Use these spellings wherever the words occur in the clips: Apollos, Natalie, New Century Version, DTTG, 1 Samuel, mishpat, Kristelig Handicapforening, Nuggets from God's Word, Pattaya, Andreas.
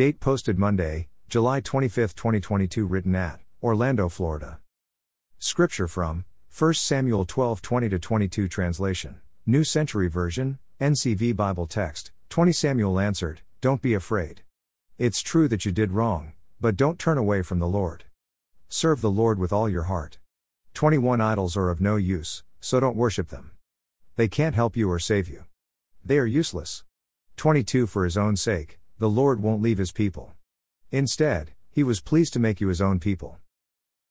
Date posted Monday, July 25, 2022, written at Orlando, Florida. Scripture from 1 Samuel 12, 20-22 translation, New Century Version, NCV Bible text, 20 Samuel answered, "Don't be afraid. It's true that you did wrong, but don't turn away from the Lord. Serve the Lord with all your heart. 21 Idols are of no use, so don't worship them. They can't help you or save you. They are useless. 22 For his own sake, the Lord won't leave his people. Instead, he was pleased to make you his own people."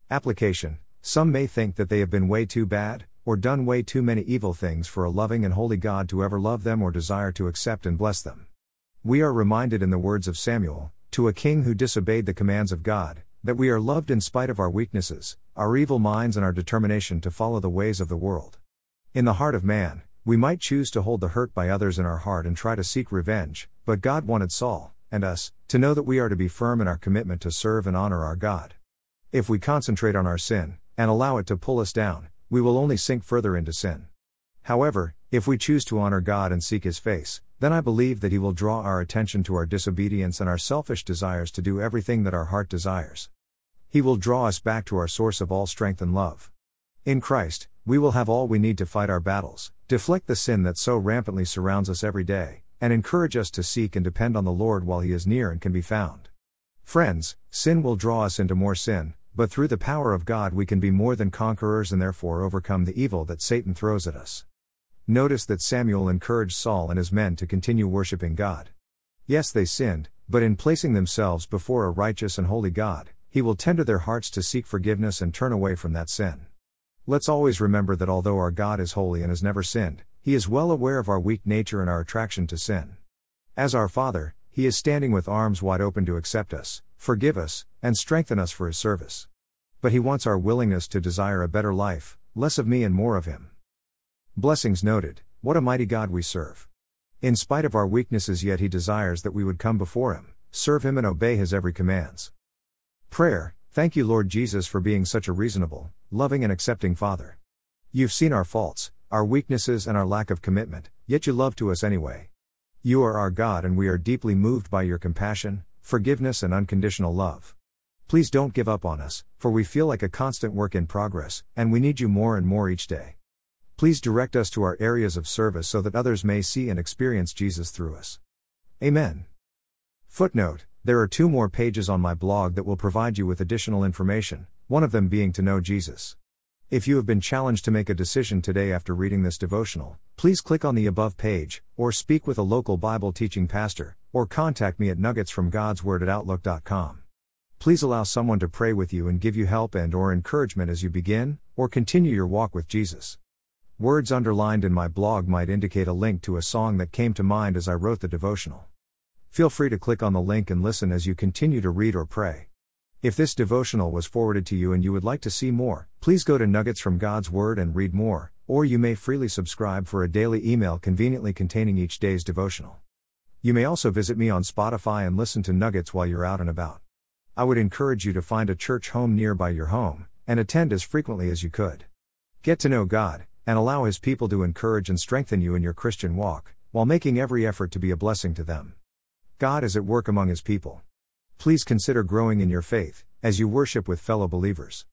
Application: some may think that they have been way too bad, or done way too many evil things for a loving and holy God to ever love them or desire to accept and bless them. We are reminded in the words of Samuel, to a king who disobeyed the commands of God, that we are loved in spite of our weaknesses, our evil minds and our determination to follow the ways of the world. In the heart of man, we might choose to hold the hurt by others in our heart and try to seek revenge, but God wanted Saul, and us, to know that we are to be firm in our commitment to serve and honor our God. If we concentrate on our sin, and allow it to pull us down, we will only sink further into sin. However, if we choose to honor God and seek His face, then I believe that He will draw our attention to our disobedience and our selfish desires to do everything that our heart desires. He will draw us back to our source of all strength and love. In Christ, we will have all we need to fight our battles, deflect the sin that so rampantly surrounds us every day, and encourage us to seek and depend on the Lord while He is near and can be found. Friends, sin will draw us into more sin, but through the power of God we can be more than conquerors and therefore overcome the evil that Satan throws at us. Notice that Samuel encouraged Saul and his men to continue worshiping God. Yes, they sinned, but in placing themselves before a righteous and holy God, He will tender their hearts to seek forgiveness and turn away from that sin. Let's always remember that although our God is holy and has never sinned, He is well aware of our weak nature and our attraction to sin. As our Father, He is standing with arms wide open to accept us, forgive us, and strengthen us for His service. But He wants our willingness to desire a better life, less of me and more of Him. Blessings noted. What a mighty God we serve. In spite of our weaknesses, yet He desires that we would come before Him, serve Him and obey His every commands. Prayer: thank you, Lord Jesus, for being such a reasonable, loving and accepting Father. You've seen our faults, our weaknesses and our lack of commitment, yet you love to us anyway. You are our God and we are deeply moved by your compassion, forgiveness and unconditional love. Please don't give up on us, for we feel like a constant work in progress, and we need you more and more each day. Please direct us to our areas of service so that others may see and experience Jesus through us. Amen. Footnote: there are 2 more pages on my blog that will provide you with additional information, one of them being to know Jesus. If you have been challenged to make a decision today after reading this devotional, please click on the above page, or speak with a local Bible teaching pastor, or contact me at nuggetsfromgodsword@outlook.com. Please allow someone to pray with you and give you help and/or encouragement as you begin, or continue your walk with Jesus. Words underlined in my blog might indicate a link to a song that came to mind as I wrote the devotional. Feel free to click on the link and listen as you continue to read or pray. If this devotional was forwarded to you and you would like to see more, please go to Nuggets from God's Word and read more, or you may freely subscribe for a daily email conveniently containing each day's devotional. You may also visit me on Spotify and listen to Nuggets while you're out and about. I would encourage you to find a church home nearby your home, and attend as frequently as you could. Get to know God, and allow His people to encourage and strengthen you in your Christian walk, while making every effort to be a blessing to them. God is at work among His people. Please consider growing in your faith, as you worship with fellow believers.